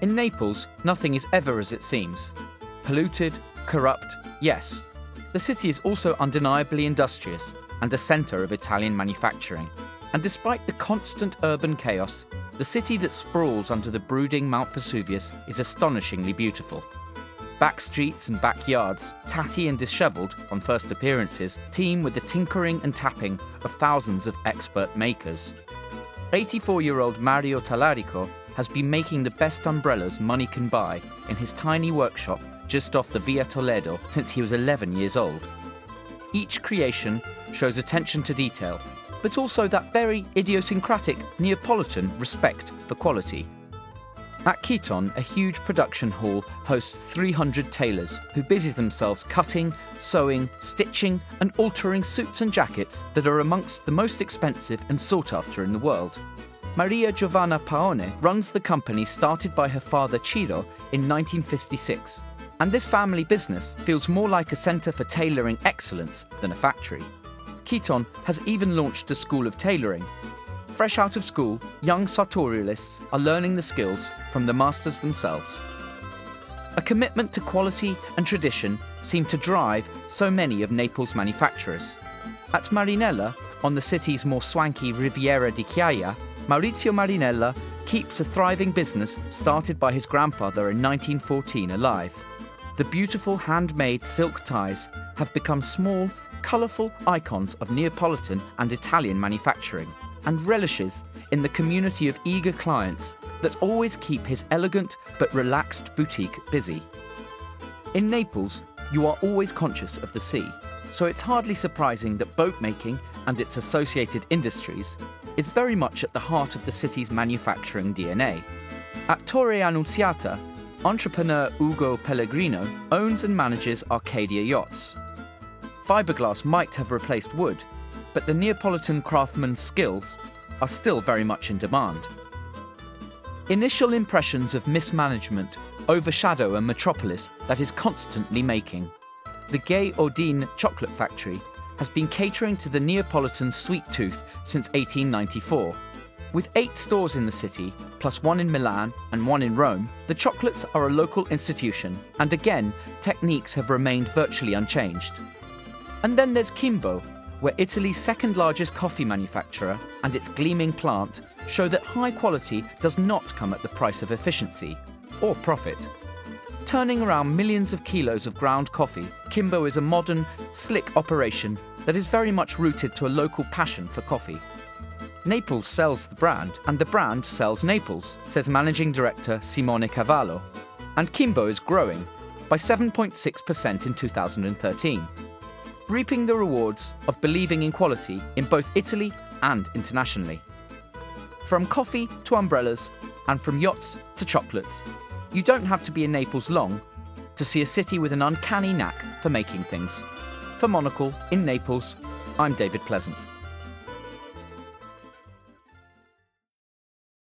In Naples, nothing is ever as it seems. Polluted, corrupt, yes. The city is also undeniably industrious and a centre of Italian manufacturing. And despite the constant urban chaos, the city that sprawls under the brooding Mount Vesuvius is astonishingly beautiful. Back streets and backyards, tatty and dishevelled on first appearances, teem with the tinkering and tapping of thousands of expert makers. 84-year-old Mario Talarico has been making the best umbrellas money can buy in his tiny workshop just off the Via Toledo since he was 11 years old. Each creation shows attention to detail, but also that very idiosyncratic Neapolitan respect for quality. At Kiton, a huge production hall hosts 300 tailors who busy themselves cutting, sewing, stitching and altering suits and jackets that are amongst the most expensive and sought after in the world. Maria Giovanna Paone runs the company started by her father Ciro in 1956, and this family business feels more like a centre for tailoring excellence than a factory. Kiton has even launched a school of tailoring. Fresh out of school, young sartorialists are learning the skills from the masters themselves. A commitment to quality and tradition seemed to drive so many of Naples' manufacturers. At Marinella, on the city's more swanky Riviera di Chiaia, Maurizio Marinella keeps a thriving business started by his grandfather in 1914 alive. The beautiful handmade silk ties have become small, colourful icons of Neapolitan and Italian manufacturing, and relishes in the community of eager clients that always keep his elegant but relaxed boutique busy. In Naples, you are always conscious of the sea, so it's hardly surprising that boatmaking and its associated industries is very much at the heart of the city's manufacturing DNA. At Torre Annunziata, entrepreneur Ugo Pellegrino owns and manages Arcadia yachts. Fiberglass might have replaced wood, but the Neapolitan craftsman's skills are still very much in demand. Initial impressions of mismanagement overshadow a metropolis that is constantly making. The Gay Odin chocolate factory has been catering to the Neapolitan sweet tooth since 1894. With 8 stores in the city, plus 1 in Milan and 1 in Rome, the chocolates are a local institution, and again, techniques have remained virtually unchanged. And then there's Kimbo, where Italy's second largest coffee manufacturer and its gleaming plant show that high quality does not come at the price of efficiency or profit. Turning around millions of kilos of ground coffee, Kimbo is a modern, slick operation that is very much rooted to a local passion for coffee. Naples sells the brand, and the brand sells Naples, says managing director Simone Cavallo. And Kimbo is growing by 7.6% in 2013. Reaping the rewards of believing in quality in both Italy and internationally. From coffee to umbrellas, and from yachts to chocolates, you don't have to be in Naples long to see a city with an uncanny knack for making things. For Monocle, in Naples, I'm David Pleasant.